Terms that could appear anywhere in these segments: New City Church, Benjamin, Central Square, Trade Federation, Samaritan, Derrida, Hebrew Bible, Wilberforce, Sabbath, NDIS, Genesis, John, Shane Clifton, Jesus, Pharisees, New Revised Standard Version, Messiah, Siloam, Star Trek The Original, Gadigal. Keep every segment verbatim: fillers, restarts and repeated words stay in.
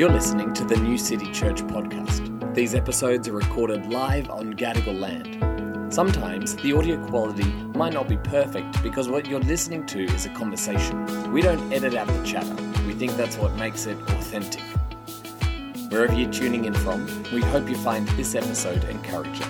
You're listening to the New City Church podcast. These episodes are recorded live on Gadigal land. Sometimes the audio quality might not be perfect because what you're listening to is a conversation. We don't edit out the chatter. We think that's what makes it authentic. Wherever you're tuning in from, we hope you find this episode encouraging.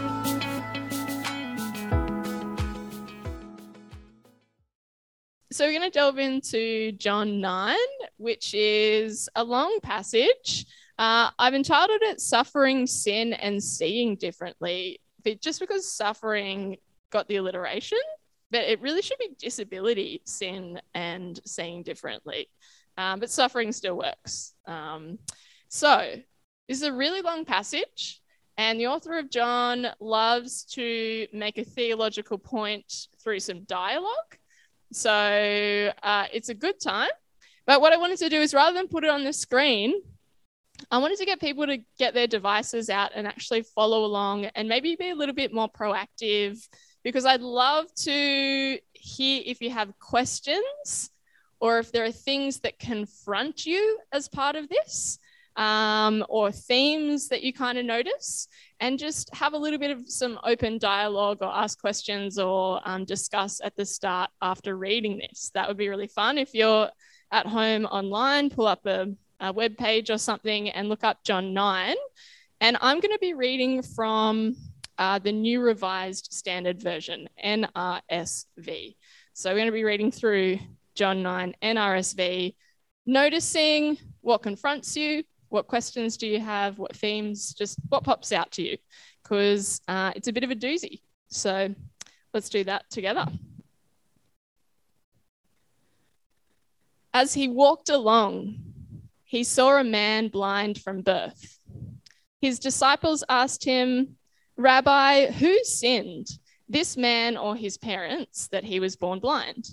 So we're going to delve into John nine, which is a long passage. Uh, I've entitled it Suffering, Sin and Seeing Differently, just because suffering got the alliteration, but it really should be disability, sin and seeing differently. Um, but suffering still works. Um, so this is a really long passage, and the author of John loves to make a theological point through some dialogue. So uh, it's a good time. But what I wanted to do is, rather than put it on the screen, I wanted to get people to get their devices out and actually follow along and maybe be a little bit more proactive, because I'd love to hear if you have questions or if there are things that confront you as part of this, um, or themes that you kind of notice, and just have a little bit of some open dialogue or ask questions or um, discuss at the start after reading this. That would be really fun. If you're at home online, pull up a, a web page or something and look up John nine. And I'm going to be reading from uh, the New Revised Standard Version, N R S V. So we're going to be reading through John nine, N R S V, noticing what confronts you, what questions do you have, what themes, just what pops out to you, because uh, it's a bit of a doozy. So let's do that together. As he walked along, he saw a man blind from birth. His disciples asked him, "Rabbi, who sinned, this man or his parents, that he was born blind?"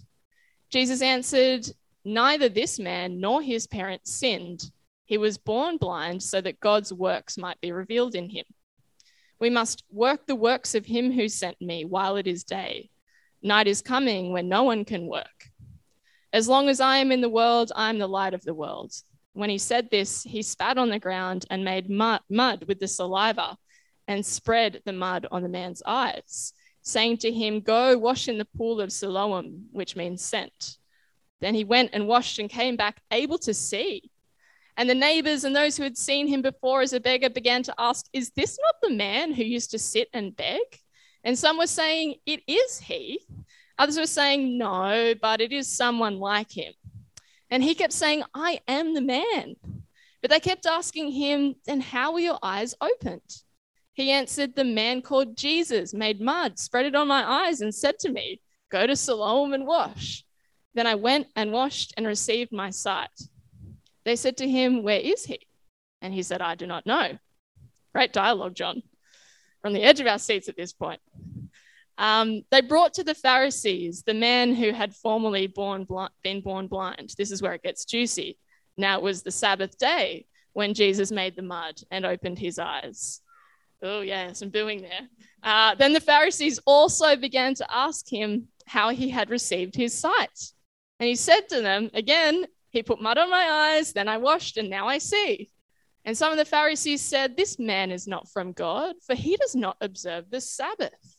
Jesus answered, "Neither this man nor his parents sinned. He was born blind so that God's works might be revealed in him. We must work the works of him who sent me while it is day. Night is coming when no one can work. As long as I am in the world, I am the light of the world." When he said this, he spat on the ground and made mud with the saliva and spread the mud on the man's eyes, saying to him, "Go wash in the pool of Siloam," which means sent. Then he went and washed and came back able to see. And the neighbors and those who had seen him before as a beggar began to ask, "Is this not the man who used to sit and beg?" And some were saying, "It is he." Others were saying, "No, but it is someone like him." And he kept saying, "I am the man." But they kept asking him, "Then how were your eyes opened?" He answered, "The man called Jesus made mud, spread it on my eyes, and said to me, 'Go to Siloam and wash.' Then I went and washed and received my sight." They said to him, "Where is he?" And he said, "I do not know." Great dialogue, John. We're on the edge of our seats at this point. Um, they brought to the Pharisees the man who had formerly born blind, been born blind. This is where it gets juicy. Now it was the Sabbath day when Jesus made the mud and opened his eyes. Oh, yeah, some booing there. Uh, then the Pharisees also began to ask him how he had received his sight. And he said to them, again, "He put mud on my eyes, then I washed, and now I see." And some of the Pharisees said, "This man is not from God, for he does not observe the Sabbath."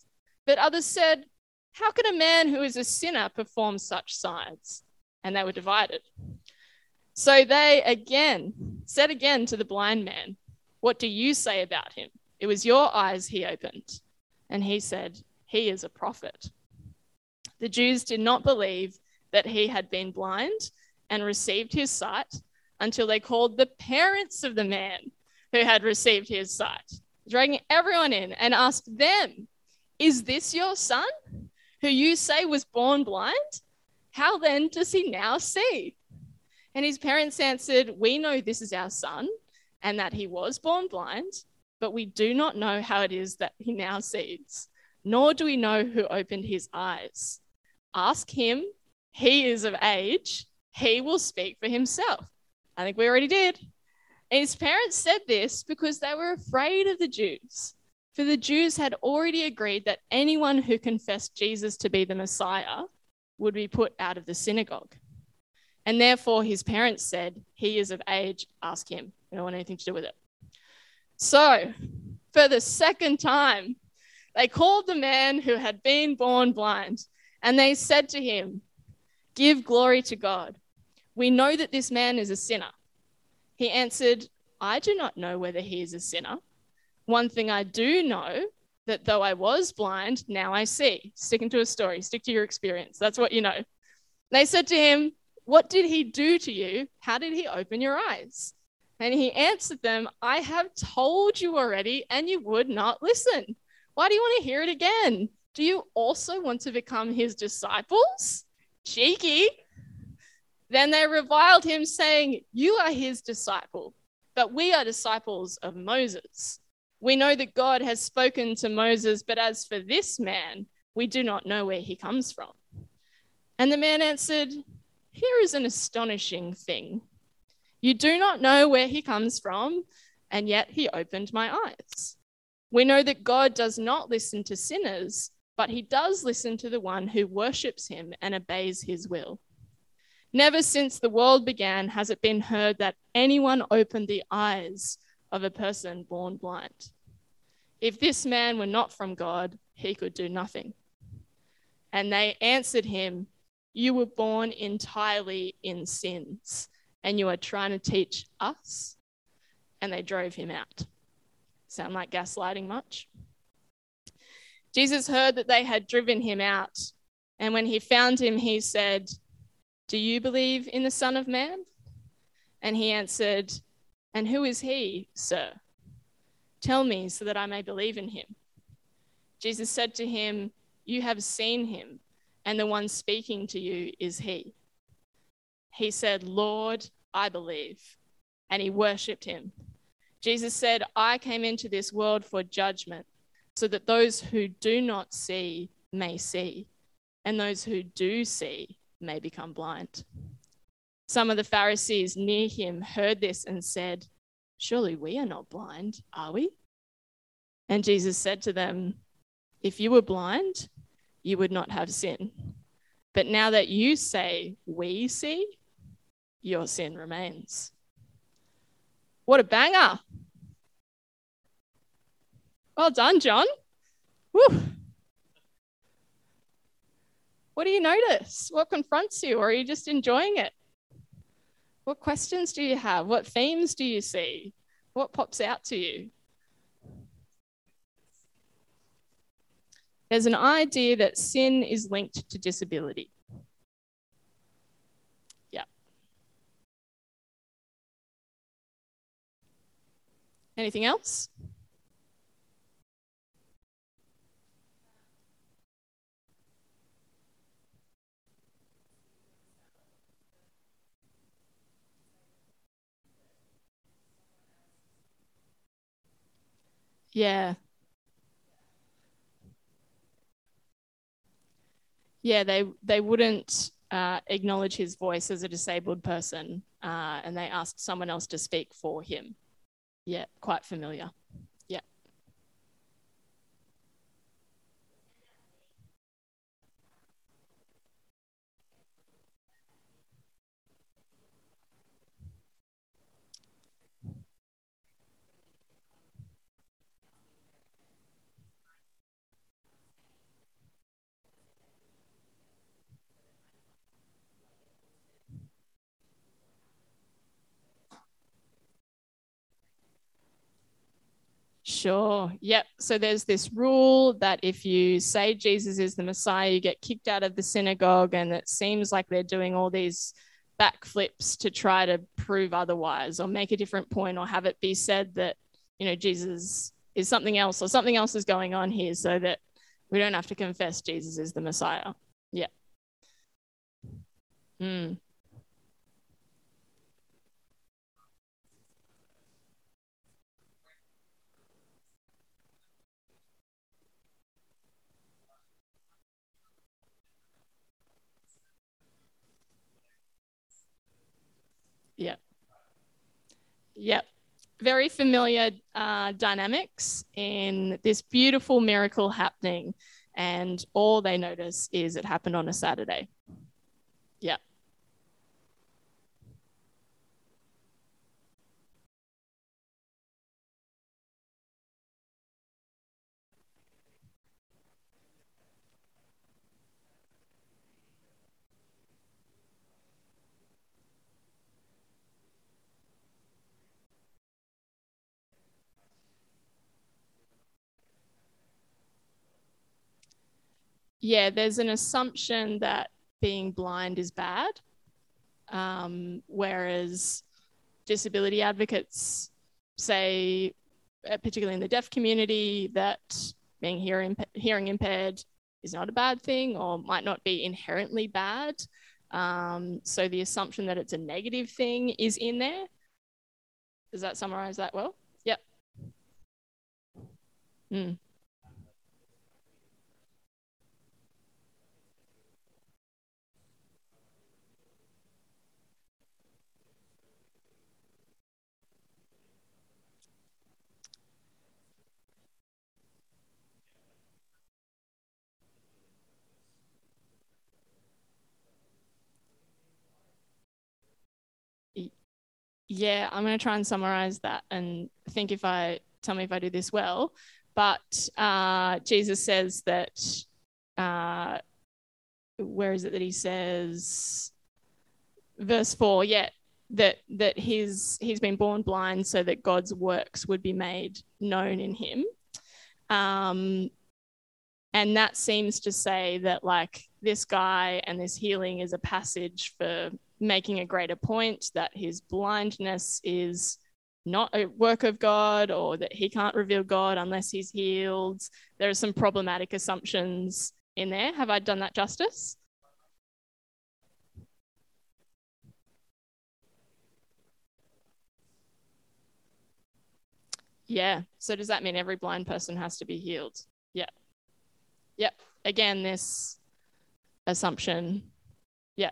But others said, "How can a man who is a sinner perform such signs?" And they were divided. So they again said again to the blind man, "What do you say about him? It was your eyes he opened." And he said, "He is a prophet." The Jews did not believe that he had been blind and received his sight until they called the parents of the man who had received his sight, dragging everyone in, and asked them, "Is this your son, who you say was born blind? How then does he now see?" And his parents answered, "We know this is our son and that he was born blind, but we do not know how it is that he now sees, nor do we know who opened his eyes. Ask him. He is of age. He will speak for himself." I think we already did. And his parents said this because they were afraid of the Jews, for the Jews had already agreed that anyone who confessed Jesus to be the Messiah would be put out of the synagogue. And therefore his parents said, "He is of age. Ask him." We don't want anything to do with it. So for the second time, they called the man who had been born blind, and they said to him, "Give glory to God. We know that this man is a sinner." He answered, "I do not know whether he is a sinner. One thing I do know, that though I was blind, now I see." Sticking to a story, stick to your experience. That's what you know. They said to him, "What did he do to you? How did he open your eyes?" And he answered them, "I have told you already, and you would not listen. Why do you want to hear it again? Do you also want to become his disciples?" Cheeky. Then they reviled him, saying, "You are his disciple, but we are disciples of Moses. We know that God has spoken to Moses, but as for this man, we do not know where he comes from." And the man answered, "Here is an astonishing thing. You do not know where he comes from, and yet he opened my eyes. We know that God does not listen to sinners, but he does listen to the one who worships him and obeys his will. Never since the world began has it been heard that anyone opened the eyes of a person born blind. If this man were not from God, he could do nothing." And they answered him, "You were born entirely in sins, and you are trying to teach us?" And they drove him out. Sound like gaslighting much? Jesus heard that they had driven him out, and when he found him, he said, "Do you believe in the Son of Man?" And he answered, "And who is he, sir? Tell me so that I may believe in him." Jesus said to him, "You have seen him, and the one speaking to you is he." He said, "Lord, I believe." And he worshipped him. Jesus said, "I came into this world for judgment, so that those who do not see may see, and those who do see may become blind." Some of the Pharisees near him heard this and said, "Surely we are not blind, are we?" And Jesus said to them, "If you were blind, you would not have sin. But now that you say, 'We see,' your sin remains." What a banger. Well done, John. Woo. What do you notice? What confronts you? Or are you just enjoying it? What questions do you have? What themes do you see? What pops out to you? There's an idea that sin is linked to disability. Yeah. Anything else? Yeah. Yeah, they they wouldn't uh, acknowledge his voice as a disabled person, uh, and they asked someone else to speak for him. Yeah, quite familiar. Yeah. Sure. Yep. So there's this rule that if you say Jesus is the Messiah, you get kicked out of the synagogue, and it seems like they're doing all these backflips to try to prove otherwise or make a different point or have it be said that, you know, Jesus is something else or something else is going on here so that we don't have to confess Jesus is the Messiah. Yeah. Hmm. Yeah. Yep. Very familiar uh, dynamics in this beautiful miracle happening. And all they notice is it happened on a Saturday. Yeah. yeah, there's an assumption that being blind is bad, um, whereas disability advocates say, particularly in the deaf community, that being hearing, hearing impaired is not a bad thing or might not be inherently bad. Um, so the assumption that it's a negative thing is in there. Does that summarize that well? Yep. Mm. Yeah, I'm going to try and summarize that and think if I, tell me if I do this well, but uh, Jesus says that, uh, where is it that he says, verse four, yeah, that that his, he's been born blind so that God's works would be made known in him. Um, and that seems to say that like this guy and this healing is a passage for making a greater point that his blindness is not a work of God or that he can't reveal God unless he's healed. There are some problematic assumptions in there. Have I done that justice? Yeah. So does that mean every blind person has to be healed? Yeah. Yep. Again, this assumption. Yeah.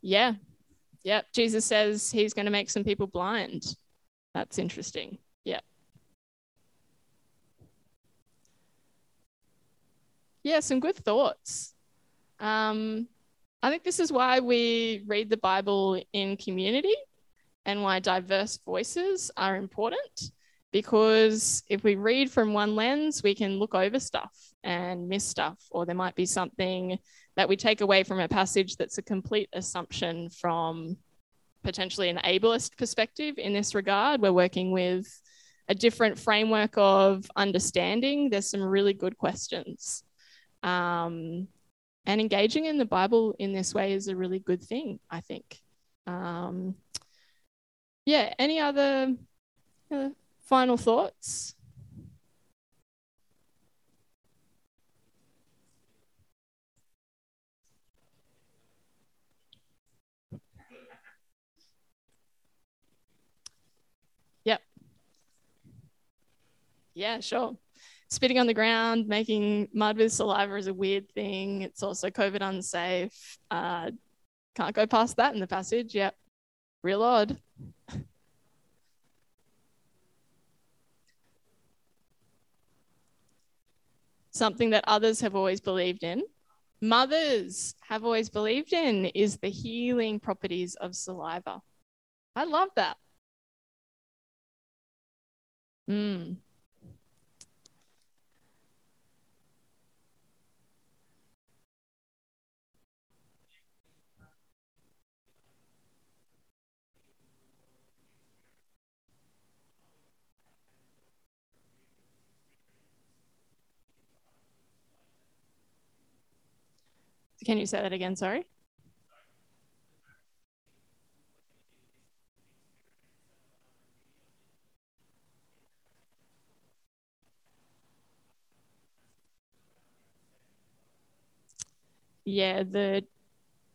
Yeah. Yep. Jesus says he's going to make some people blind. That's interesting. Yep. Yeah, some good thoughts. Um, I think this is why we read the Bible in community and why diverse voices are important, because if we read from one lens, we can look over stuff and miss stuff, or there might be something that we take away from a passage that's a complete assumption from potentially an ableist perspective. In this regard, we're working with a different framework of understanding. There's some really good questions. Um, and engaging in the Bible in this way is a really good thing, I think. Um, yeah, any other... Uh, Final thoughts? Yep. Yeah, sure. Spitting on the ground, making mud with saliva is a weird thing. It's also COVID unsafe. Uh, can't go past that in the passage. Yep. Real odd. Something that others have always believed in, mothers have always believed in, is the healing properties of saliva. I love that. Mm. Can you say that again? Sorry. Yeah, the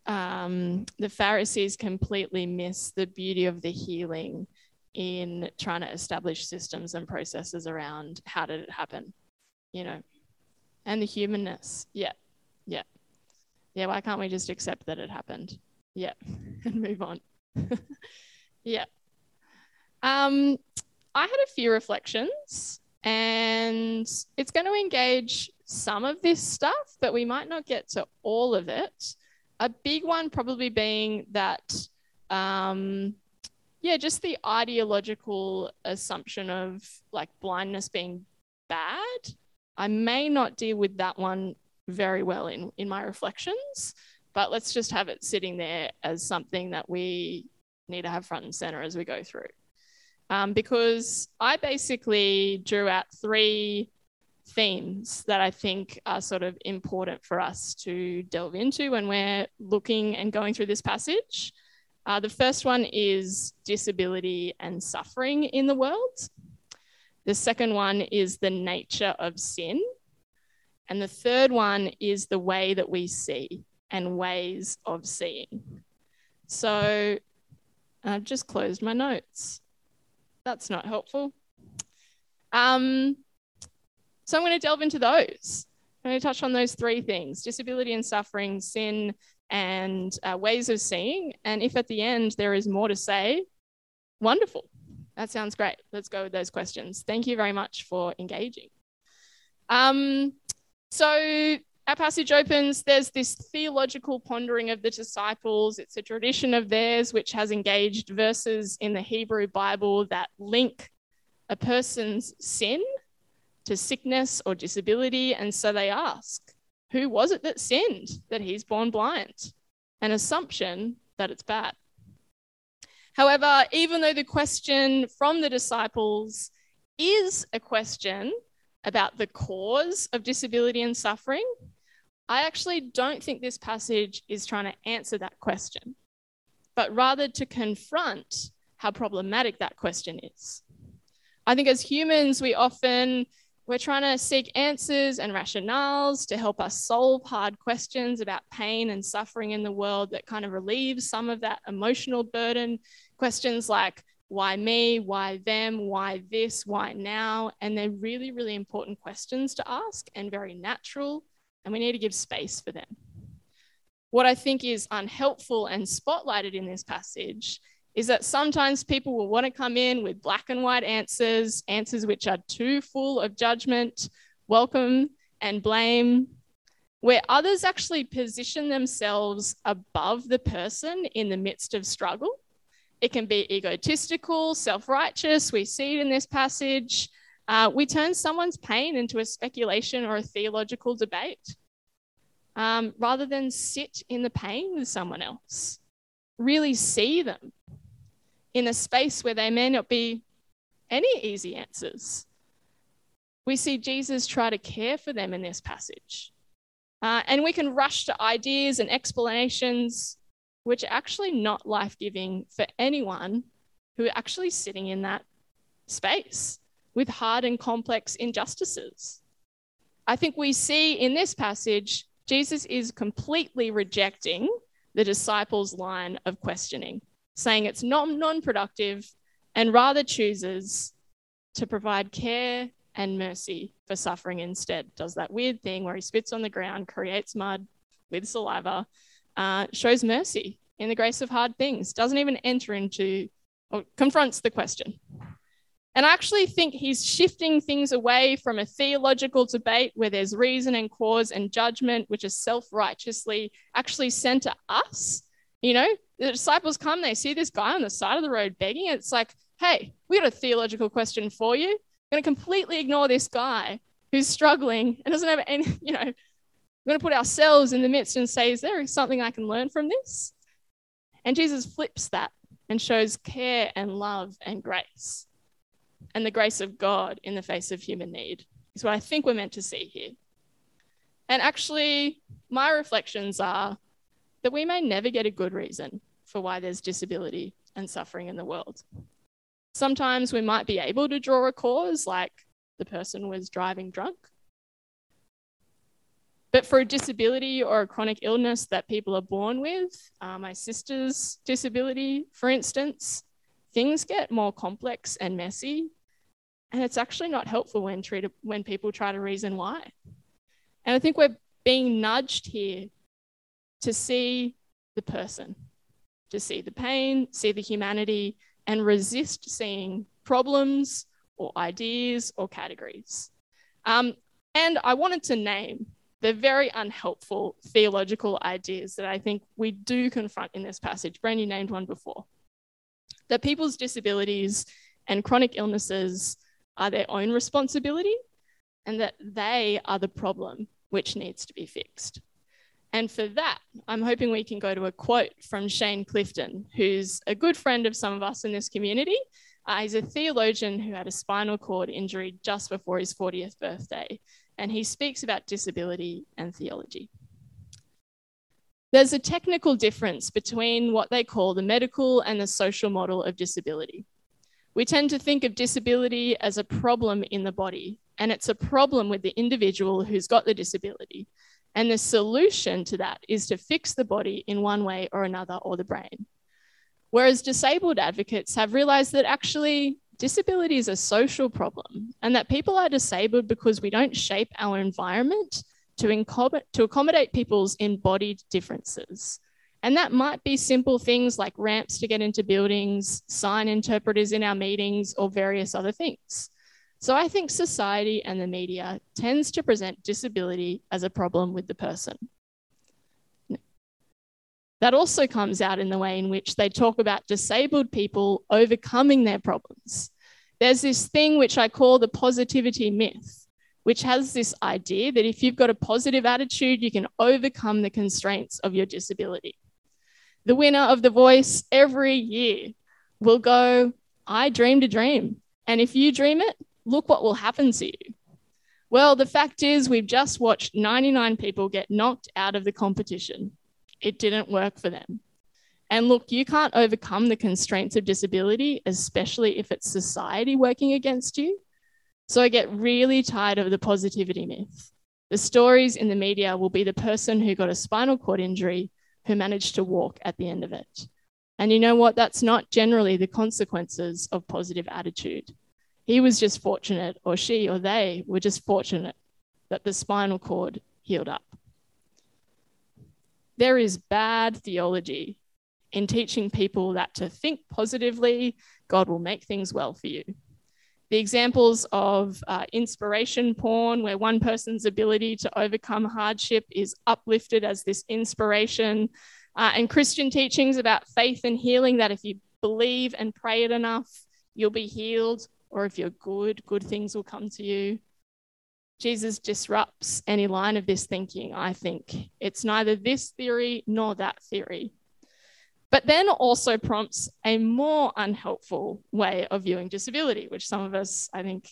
um, the Pharisees completely miss the beauty of the healing in trying to establish systems and processes around how did it happen, you know, and the humanness. Yeah, yeah. Yeah, why can't we just accept that it happened? Yeah, and move on. Yeah. Um, I had a few reflections, and it's going to engage some of this stuff, but we might not get to all of it. A big one probably being that, um, yeah, just the ideological assumption of like blindness being bad. I may not deal with that one very well in, in my reflections, but let's just have it sitting there as something that we need to have front and center as we go through. um, because I basically drew out three themes that I think are sort of important for us to delve into when we're looking and going through this passage. Uh, the first one is disability and suffering in the world. The second one is the nature of sin. And the third one is the way that we see and ways of seeing. So I've just closed my notes. That's not helpful. Um, so I'm going to delve into those. I'm going to touch on those three things: disability and suffering, sin, and uh, ways of seeing. And if at the end there is more to say, wonderful. That sounds great. Let's go with those questions. Thank you very much for engaging. Um, so our passage opens, there's this theological pondering of the disciples. It's a tradition of theirs which has engaged verses in the Hebrew Bible that link a person's sin to sickness or disability. And so they ask, who was it that sinned that he's born blind? An assumption that it's bad. However, even though the question from the disciples is a question about the cause of disability and suffering, I actually don't think this passage is trying to answer that question, but rather to confront how problematic that question is. I think as humans, we often, we're trying to seek answers and rationales to help us solve hard questions about pain and suffering in the world that kind of relieves some of that emotional burden. Questions like, why me? Why them? Why this? Why now? And they're really, really important questions to ask and very natural, and we need to give space for them. What I think is unhelpful and spotlighted in this passage is that sometimes people will want to come in with black and white answers, answers which are too full of judgment, welcome, and blame, where others actually position themselves above the person in the midst of struggle. It can be egotistical, self-righteous. We see it in this passage. Uh, we turn someone's pain into a speculation or a theological debate, um, rather than sit in the pain with someone else, really see them in a space where there may not be any easy answers. We see Jesus try to care for them in this passage. Uh, and we can rush to ideas and explanations which are actually not life-giving for anyone who are actually sitting in that space with hard and complex injustices. I think we see in this passage, Jesus is completely rejecting the disciples' line of questioning, saying it's not non-productive, and rather chooses to provide care and mercy for suffering instead. Does that weird thing where he spits on the ground, creates mud with saliva, Uh, shows mercy in the grace of hard things, doesn't even enter into or confronts the question. And I actually think he's shifting things away from a theological debate where there's reason and cause and judgment, which is self-righteously actually sent to us. You know, the disciples come, they see this guy on the side of the road begging. It's like, hey, we got a theological question for you. I'm going to completely ignore this guy who's struggling and doesn't have any, you know, we're going to put ourselves in the midst and say, is there something I can learn from this? And Jesus flips that and shows care and love and grace and the grace of God in the face of human need is what I think we're meant to see here. And actually, my reflections are that we may never get a good reason for why there's disability and suffering in the world. Sometimes we might be able to draw a cause, like the person was driving drunk. But for a disability or a chronic illness that people are born with, uh, my sister's disability, for instance, things get more complex and messy. And it's actually not helpful when, treated, when people try to reason why. And I think we're being nudged here to see the person, to see the pain, see the humanity, and resist seeing problems or ideas or categories. Um, and I wanted to name the very unhelpful theological ideas that I think we do confront in this passage. Bren, you named one before. That people's disabilities and chronic illnesses are their own responsibility and that they are the problem which needs to be fixed. And for that, I'm hoping we can go to a quote from Shane Clifton, who's a good friend of some of us in this community, Uh, he's a theologian who had a spinal cord injury just before his fortieth birthday, and he speaks about disability and theology. There's a technical difference between what they call the medical and the social model of disability. We tend to think of disability as a problem in the body, and it's a problem with the individual who's got the disability. And the solution to that is to fix the body in one way or another, or the brain. Whereas disabled advocates have realised that actually disability is a social problem, and that people are disabled because we don't shape our environment to, inco- to accommodate people's embodied differences. And that might be simple things like ramps to get into buildings, sign interpreters in our meetings, or various other things. So I think society and the media tends to present disability as a problem with the person. That also comes out in the way in which they talk about disabled people overcoming their problems. There's this thing which I call the positivity myth, which has this idea that if you've got a positive attitude, you can overcome the constraints of your disability. The winner of The Voice every year will go, "I dreamed a dream. And if you dream it, look what will happen to you." Well, the fact is we've just watched ninety-nine people get knocked out of the competition. It didn't work for them. And look, you can't overcome the constraints of disability, especially if it's society working against you. So I get really tired of the positivity myth. The stories in the media will be the person who got a spinal cord injury who managed to walk at the end of it. And you know what? That's not generally the consequences of positive attitude. He was just fortunate, or she or they were just fortunate that the spinal cord healed up. There is bad theology in teaching people that to think positively, God will make things well for you. The examples of uh, inspiration porn, where one person's ability to overcome hardship is uplifted as this inspiration, uh, and Christian teachings about faith and healing, that if you believe and pray it enough, you'll be healed, or if you're good, good things will come to you. Jesus disrupts any line of this thinking, I think. It's neither this theory nor that theory. But then also prompts a more unhelpful way of viewing disability, which some of us, I think,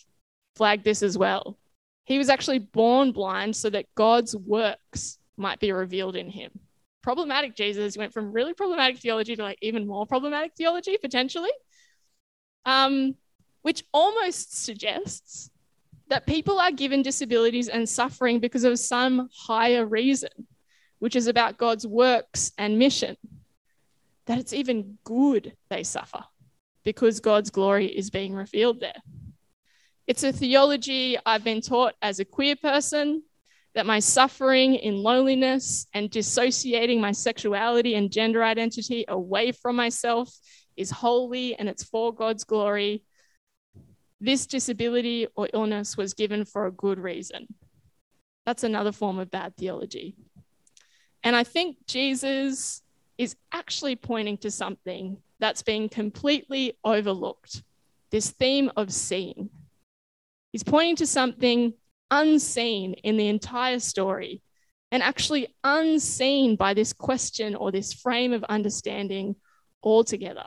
flagged this as well. He was actually born blind so that God's works might be revealed in him. Problematic Jesus. He went from really problematic theology to like even more problematic theology, potentially, um, which almost suggests that people are given disabilities and suffering because of some higher reason, which is about God's works and mission, that it's even good they suffer because God's glory is being revealed there. It's a theology I've been taught as a queer person, that my suffering in loneliness and dissociating my sexuality and gender identity away from myself is holy and it's for God's glory. This disability or illness was given for a good reason. That's another form of bad theology. And I think Jesus is actually pointing to something that's being completely overlooked, this theme of seeing. He's pointing to something unseen in the entire story, and actually unseen by this question or this frame of understanding altogether.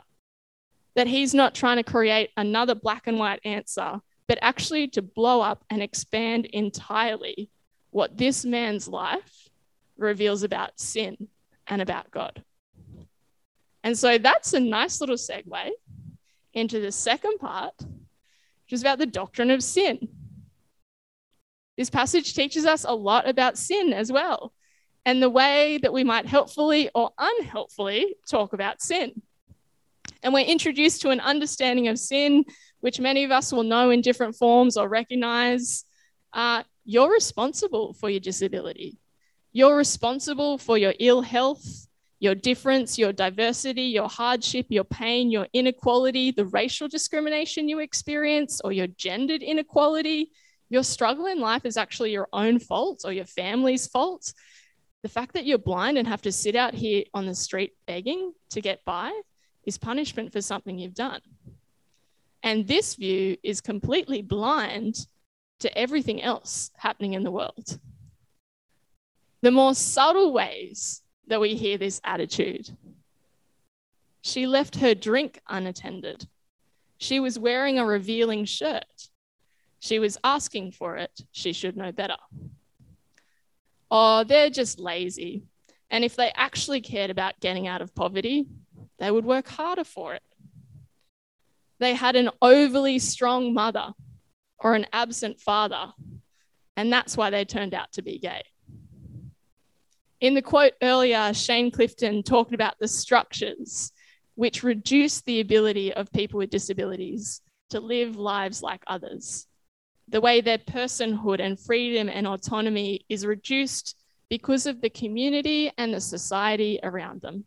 That he's not trying to create another black and white answer, but actually to blow up and expand entirely what this man's life reveals about sin and about God. And so that's a nice little segue into the second part, which is about the doctrine of sin. This passage teaches us a lot about sin as well, and the way that we might helpfully or unhelpfully talk about sin. And we're introduced to an understanding of sin, which many of us will know in different forms or recognize. Uh, you're responsible for your disability. You're responsible for your ill health, your difference, your diversity, your hardship, your pain, your inequality, the racial discrimination you experience, or your gendered inequality. Your struggle in life is actually your own fault or your family's fault. The fact that you're blind and have to sit out here on the street begging to get by is punishment for something you've done. And this view is completely blind to everything else happening in the world. The more subtle ways that we hear this attitude. She left her drink unattended. She was wearing a revealing shirt. She was asking for it. She should know better. Oh, they're just lazy. And if they actually cared about getting out of poverty, they would work harder for it. They had an overly strong mother or an absent father, and that's why they turned out to be gay. In the quote earlier, Shane Clifton talked about the structures which reduce the ability of people with disabilities to live lives like others, the way their personhood and freedom and autonomy is reduced because of the community and the society around them.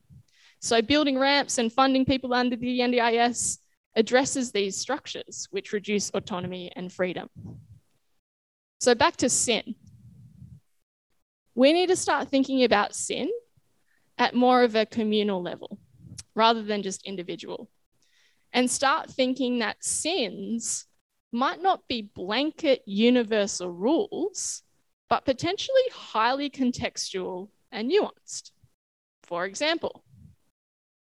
So building ramps and funding people under the N D I S addresses these structures which reduce autonomy and freedom. So back to sin. We need to start thinking about sin at more of a communal level rather than just individual, and start thinking that sins might not be blanket universal rules, but potentially highly contextual and nuanced. For example,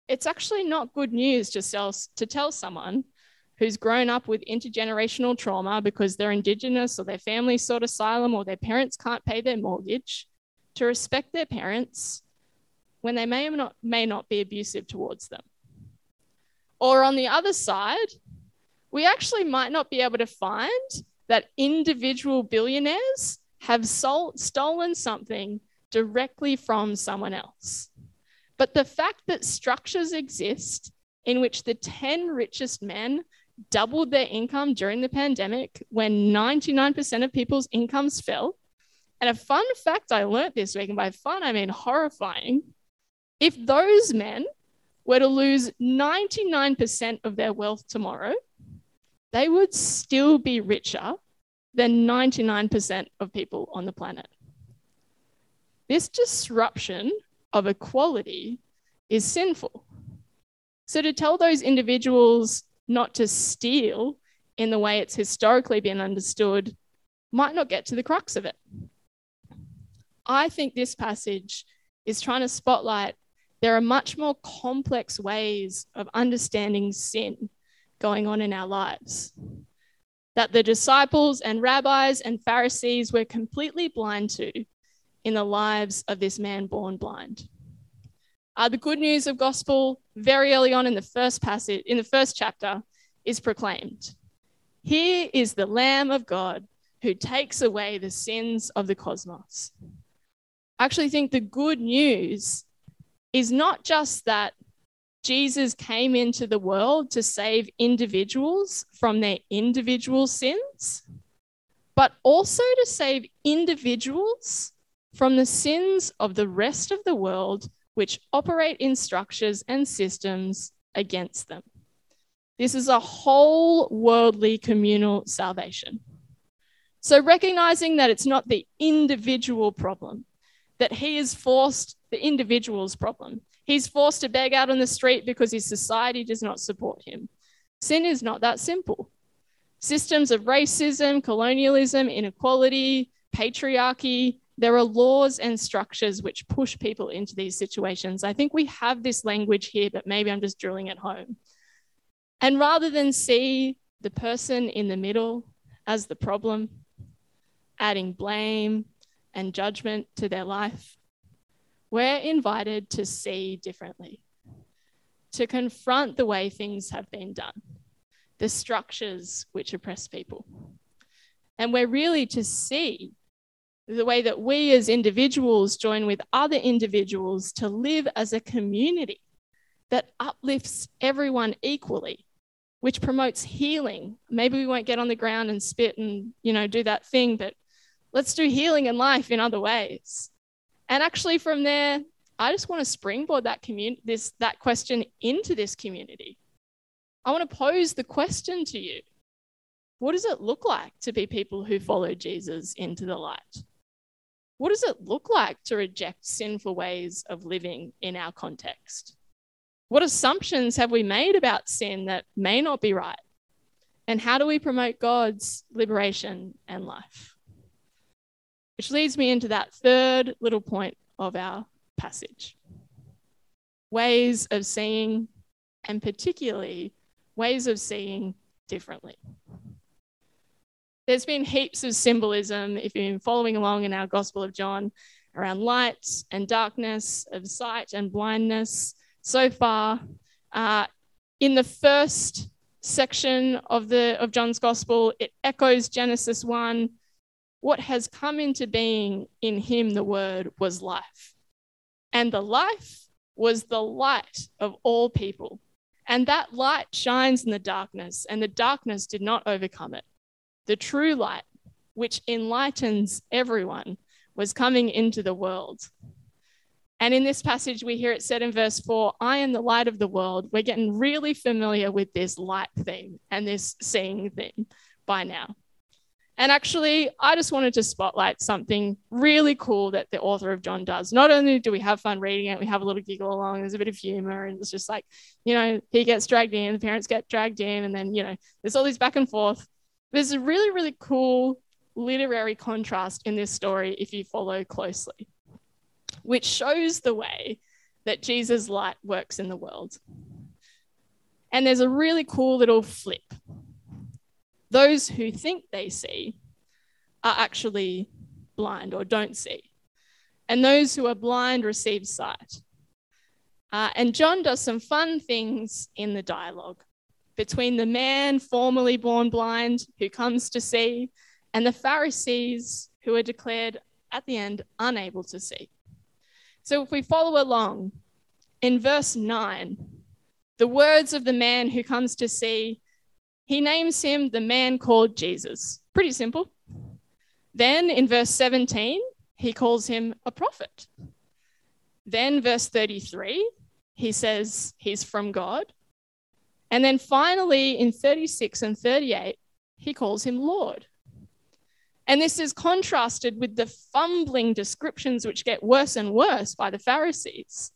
it's actually not good news to, sell, to tell someone who's grown up with intergenerational trauma because they're Indigenous or their family sought asylum or their parents can't pay their mortgage to respect their parents when they may or not, may not be abusive towards them. Or on the other side, we actually might not be able to find that individual billionaires have sold, stolen something directly from someone else. But the fact that structures exist in which the ten richest men doubled their income during the pandemic when ninety-nine percent of people's incomes fell. And a fun fact I learned this week, and by fun I mean horrifying, if those men were to lose ninety-nine percent of their wealth tomorrow, they would still be richer than ninety-nine percent of people on the planet. This disruption of equality is sinful. So to tell those individuals not to steal in the way it's historically been understood might not get to the crux of it. I think this passage is trying to spotlight there are much more complex ways of understanding sin going on in our lives, that the disciples and rabbis and Pharisees were completely blind to in the lives of this man born blind. Uh, the good news of gospel very early on in the first passage, in the first chapter, is proclaimed. Here is the Lamb of God who takes away the sins of the cosmos. I actually think the good news is not just that Jesus came into the world to save individuals from their individual sins, but also to save individuals from the sins of the rest of the world which operate in structures and systems against them. This is a whole worldly communal salvation. So recognizing that it's not the individual problem, that he is forced, the individual's problem. He's forced to beg out on the street because his society does not support him. Sin is not that simple. Systems of racism, colonialism, inequality, patriarchy, there are laws and structures which push people into these situations. I think we have this language here, but maybe I'm just drilling it home. And rather than see the person in the middle as the problem, adding blame and judgment to their life, we're invited to see differently, to confront the way things have been done, the structures which oppress people. And we're really to see the way that we as individuals join with other individuals to live as a community that uplifts everyone equally, which promotes healing. Maybe we won't get on the ground and spit and, you know, do that thing, but let's do healing and life in other ways. And actually from there, I just want to springboard that commun- this that question into this community. I want to pose the question to you. What does it look like to be people who follow Jesus into the light? What does it look like to reject sinful ways of living in our context? What assumptions have we made about sin that may not be right? And how do we promote God's liberation and life? Which leads me into that third little point of our passage. Ways of seeing and particularly ways of seeing differently. There's been heaps of symbolism, if you've been following along in our Gospel of John, around light and darkness, of sight and blindness so far. Uh, in the first section of the of John's Gospel, it echoes Genesis one. What has come into being in him, the Word, was life. And the life was the light of all people. And that light shines in the darkness, and the darkness did not overcome it. The true light, which enlightens everyone, was coming into the world. And in this passage, we hear it said in verse four, I am the light of the world. We're getting really familiar with this light theme and this seeing theme by now. And actually, I just wanted to spotlight something really cool that the author of John does. Not only do we have fun reading it, we have a little giggle along, there's a bit of humor, and it's just like, you know, he gets dragged in, the parents get dragged in, and then, you know, there's all these back and forth. There's a really, really cool literary contrast in this story if you follow closely, which shows the way that Jesus' light works in the world. And there's a really cool little flip. Those who think they see are actually blind or don't see. And those who are blind receive sight. Uh, and John does some fun things in the dialogue between the man formerly born blind who comes to see and the Pharisees who are declared at the end unable to see. So if we follow along, in verse nine, the words of the man who comes to see, he names him the man called Jesus. Pretty simple. Then in verse seventeen, he calls him a prophet. Then verse thirty-three, he says he's from God. And then finally in thirty-six and thirty-eight, he calls him Lord. And this is contrasted with the fumbling descriptions which get worse and worse by the Pharisees.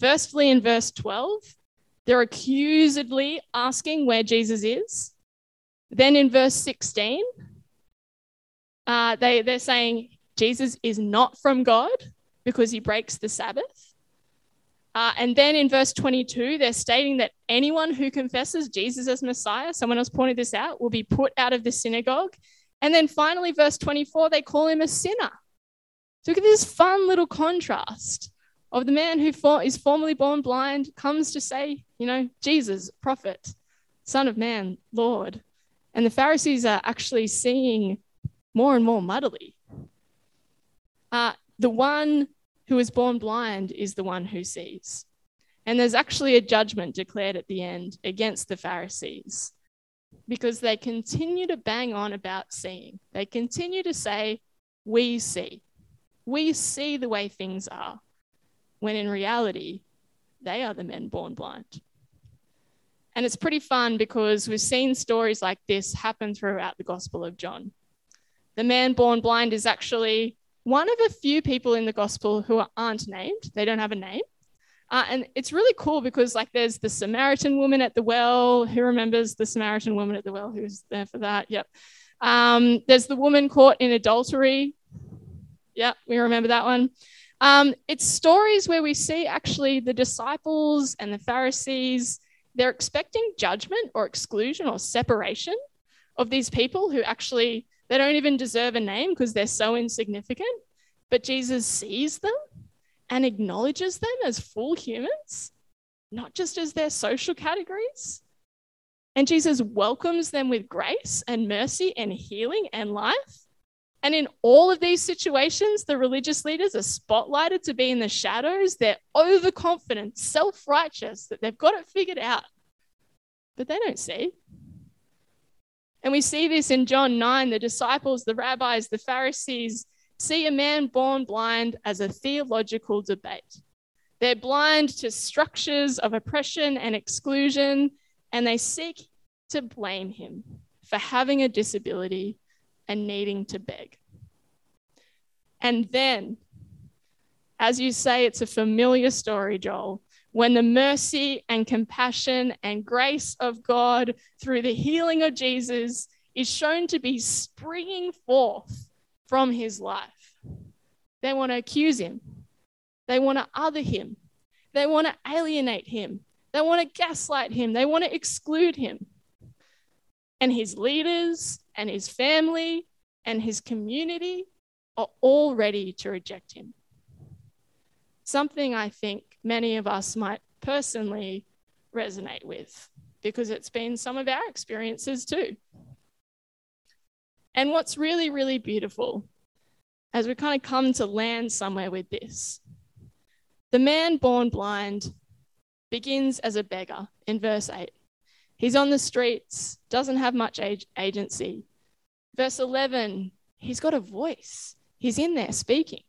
Firstly, in verse twelve, they're accusedly asking where Jesus is. Then in verse sixteen, uh, they, they're saying Jesus is not from God because he breaks the Sabbath. Uh, and then in verse twenty-two, they're stating that anyone who confesses Jesus as Messiah, someone else pointed this out, will be put out of the synagogue. And then finally, verse twenty-four, they call him a sinner. So look at this fun little contrast of the man who for, is formerly born blind comes to say, you know, Jesus, prophet, son of man, Lord. And the Pharisees are actually seeing more and more muddily. Uh, the one who is born blind is the one who sees. And there's actually a judgment declared at the end against the Pharisees because they continue to bang on about seeing. They continue to say, we see. We see the way things are. When in reality, they are the men born blind. And it's pretty fun because we've seen stories like this happen throughout the Gospel of John. The man born blind is actually one of a few people in the Gospel who aren't named. They don't have a name. Uh, and it's really cool because, like, there's the Samaritan woman at the well. Who remembers the Samaritan woman at the well? Who's there for that? Yep. Um, there's the woman caught in adultery. Yep, we remember that one. Um, it's stories where we see actually the disciples and the Pharisees, they're expecting judgment or exclusion or separation of these people who actually, they don't even deserve a name because they're so insignificant. But Jesus sees them and acknowledges them as full humans, not just as their social categories. And Jesus welcomes them with grace and mercy and healing and life. And in all of these situations, the religious leaders are spotlighted to be in the shadows. They're overconfident, self-righteous, that they've got it figured out. But they don't see. And we see this in John nine. The disciples, the rabbis, the Pharisees see a man born blind as a theological debate. They're blind to structures of oppression and exclusion, and they seek to blame him for having a disability and needing to beg. And then, as you say, it's a familiar story, Joel, when the mercy and compassion and grace of God through the healing of Jesus is shown to be springing forth from his life. They want to accuse him. They want to other him. They want to alienate him. They want to gaslight him. They want to exclude him. And his leaders and his family and his community are all ready to reject him. Something I think many of us might personally resonate with, because it's been some of our experiences too. And what's really, really beautiful, as we kind of come to land somewhere with this, the man born blind begins as a beggar in verse eight. He's on the streets, doesn't have much agency. Verse eleven, he's got a voice. He's in there speaking.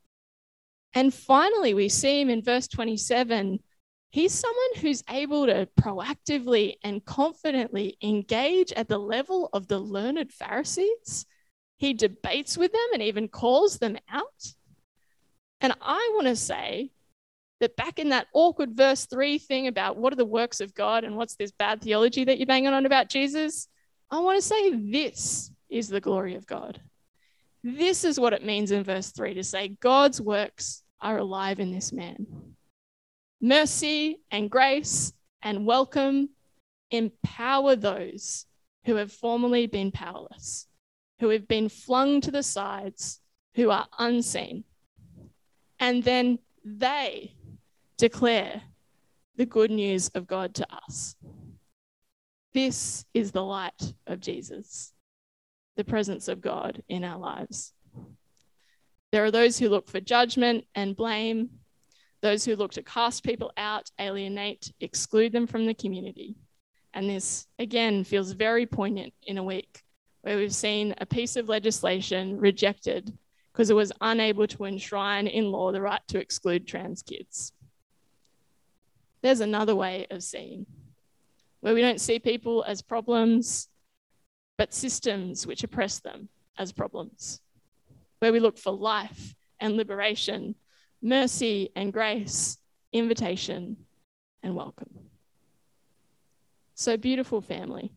And finally, we see him in verse twenty-seven. He's someone who's able to proactively and confidently engage at the level of the learned Pharisees. He debates with them and even calls them out. And I want to say that back in that awkward verse three thing about what are the works of God and what's this bad theology that you're banging on about Jesus, I want to say this is the glory of God. This is what it means in verse three to say God's works are alive in this man. Mercy and grace and welcome empower those who have formerly been powerless, who have been flung to the sides, who are unseen. And then they declare the good news of God to us. This is the light of Jesus, the presence of God in our lives. There are those who look for judgment and blame, those who look to cast people out, alienate, exclude them from the community. And this, again, feels very poignant in a week where we've seen a piece of legislation rejected because it was unable to enshrine in law the right to exclude trans kids. There's another way of seeing, where we don't see people as problems, but systems which oppress them as problems, where we look for life and liberation, mercy and grace, invitation and welcome. So, beautiful family.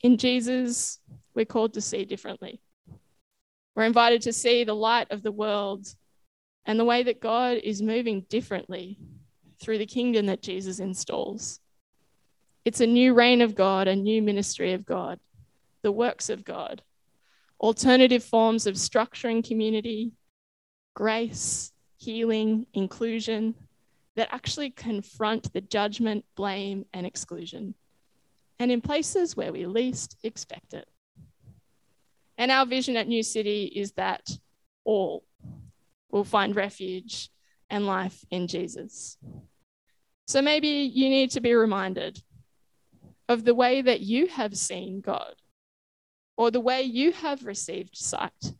In Jesus, we're called to see differently. We're invited to see the light of the world and the way that God is moving differently through the kingdom that Jesus installs. It's a new reign of God, a new ministry of God, the works of God, alternative forms of structuring community, grace, healing, inclusion, that actually confront the judgment, blame, and exclusion, and in places where we least expect it. And our vision at New City is that all will find refuge and life in Jesus. So maybe you need to be reminded of the way that you have seen God, or the way you have received sight,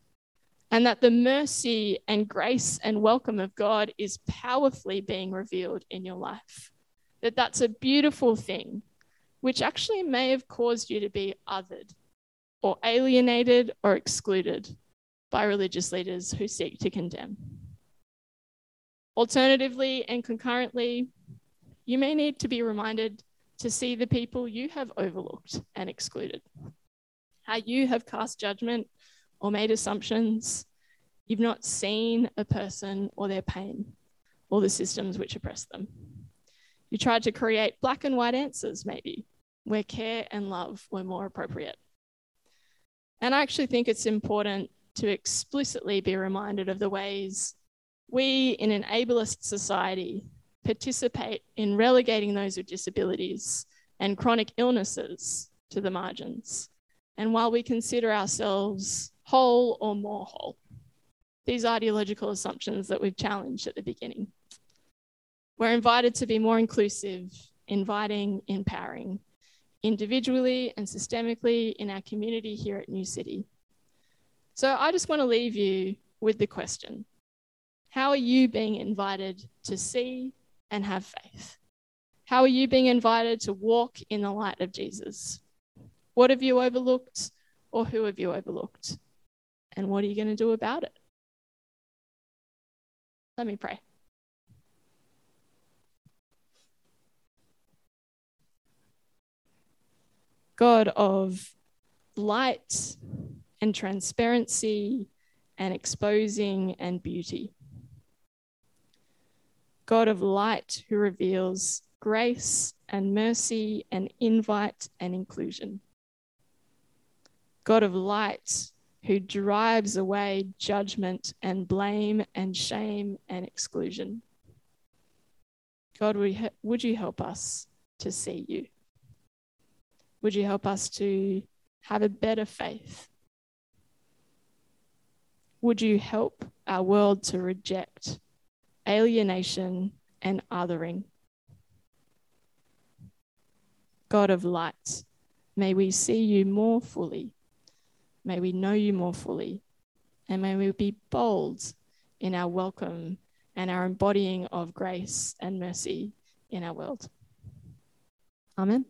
and that the mercy and grace and welcome of God is powerfully being revealed in your life. That that's a beautiful thing, which actually may have caused you to be othered or alienated or excluded by religious leaders who seek to condemn. Alternatively and concurrently, you may need to be reminded to see the people you have overlooked and excluded, how you have cast judgment or made assumptions. You've not seen a person or their pain or the systems which oppress them. You tried to create black and white answers, maybe, where care and love were more appropriate. And I actually think it's important to explicitly be reminded of the ways we in an ableist society participate in relegating those with disabilities and chronic illnesses to the margins, and while we consider ourselves whole or more whole, these ideological assumptions that we've challenged at the beginning. We're invited to be more inclusive, inviting, empowering, individually and systemically in our community here at New City. So I just want to leave you with the question: how are you being invited to see and have faith? How are you being invited to walk in the light of Jesus? What have you overlooked, or who have you overlooked? And what are you going to do about it? Let me pray. God of light and transparency and exposing and beauty. God of light who reveals grace and mercy and invite and inclusion. God of light, who drives away judgment and blame and shame and exclusion. God, would you help us to see you? Would you help us to have a better faith? Would you help our world to reject alienation and othering? God of light, may we see you more fully. May we know you more fully. And may we be bold in our welcome and our embodying of grace and mercy in our world. Amen.